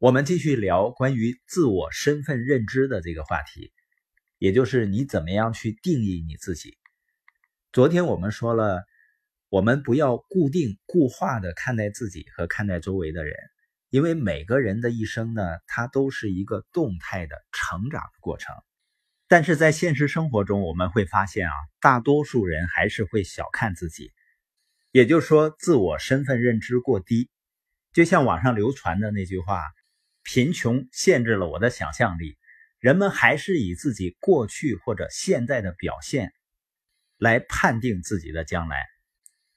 我们继续聊关于自我身份认知的这个话题，也就是你怎么样去定义你自己。昨天我们说了，我们不要固定固化的看待自己和看待周围的人，因为每个人的一生呢，它都是一个动态的成长的过程。但是在现实生活中，我们会发现大多数人还是会小看自己，也就是说自我身份认知过低。就像网上流传的那句话，贫穷限制了我的想象力，人们还是以自己过去或者现在的表现来判定自己的将来。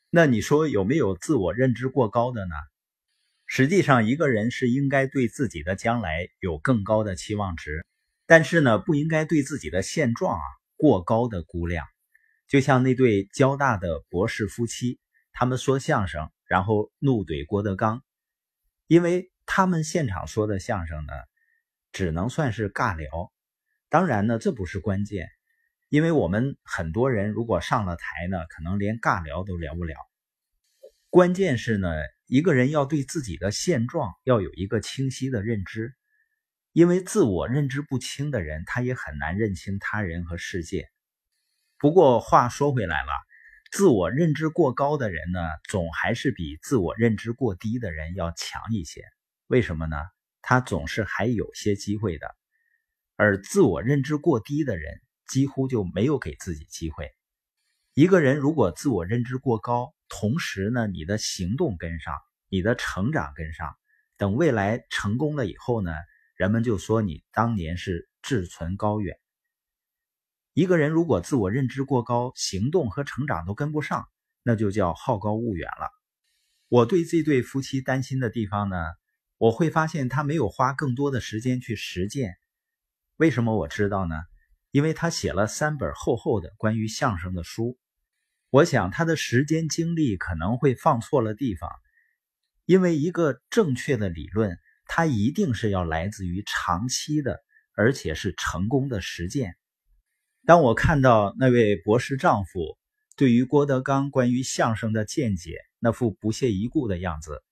那你说有没有自我认知过高的呢？实际上，一个人是应该对自己的将来有更高的期望值，但是呢，不应该对自己的现状过高的估量。就像那对交大的博士夫妻，他们说相声，然后怒怼郭德纲，因为他们现场说的相声呢，只能算是尬聊。当然呢，这不是关键，因为我们很多人如果上了台呢，可能连尬聊都聊不了。关键是呢，一个人要对自己的现状要有一个清晰的认知，因为自我认知不清的人，他也很难认清他人和世界。不过话说回来了，自我认知过高的人呢，总还是比自我认知过低的人要强一些。为什么呢？他总是还有些机会的，而自我认知过低的人几乎就没有给自己机会。一个人如果自我认知过高，同时呢，你的行动跟上，你的成长跟上，等未来成功了以后呢，人们就说你当年是志存高远。一个人如果自我认知过高，行动和成长都跟不上，那就叫好高骛远了。我对这对夫妻担心的地方呢，我会发现他没有花更多的时间去实践。为什么我知道呢？因为他写了3本厚厚的关于相声的书，我想他的时间精力可能会放错了地方。因为一个正确的理论，它一定是要来自于长期的，而且是成功的实践。当我看到那位博士丈夫对于郭德纲关于相声的见解，那副不屑一顾的样子，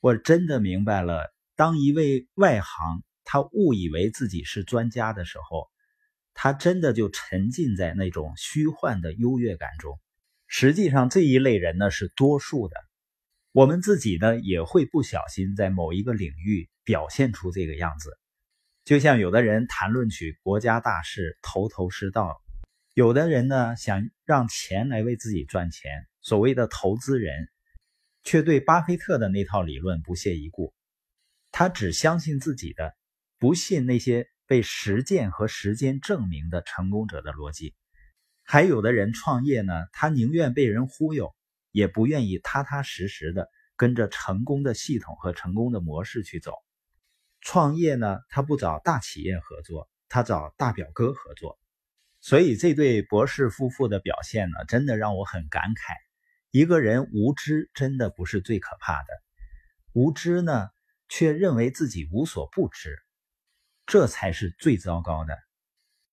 我真的明白了，当一位外行他误以为自己是专家的时候，他真的就沉浸在那种虚幻的优越感中。实际上这一类人呢是多数的，我们自己呢也会不小心在某一个领域表现出这个样子。就像有的人谈论起国家大事头头是道，有的人呢想让钱来为自己赚钱，所谓的投资人却对巴菲特的那套理论不屑一顾，他只相信自己的，不信那些被实践和时间证明的成功者的逻辑。还有的人创业呢，他宁愿被人忽悠，也不愿意踏踏实实的跟着成功的系统和成功的模式去走。创业呢，他不找大企业合作，他找大表哥合作。所以这对博士夫妇的表现呢，真的让我很感慨。一个人无知真的不是最可怕的，无知呢，却认为自己无所不知，这才是最糟糕的。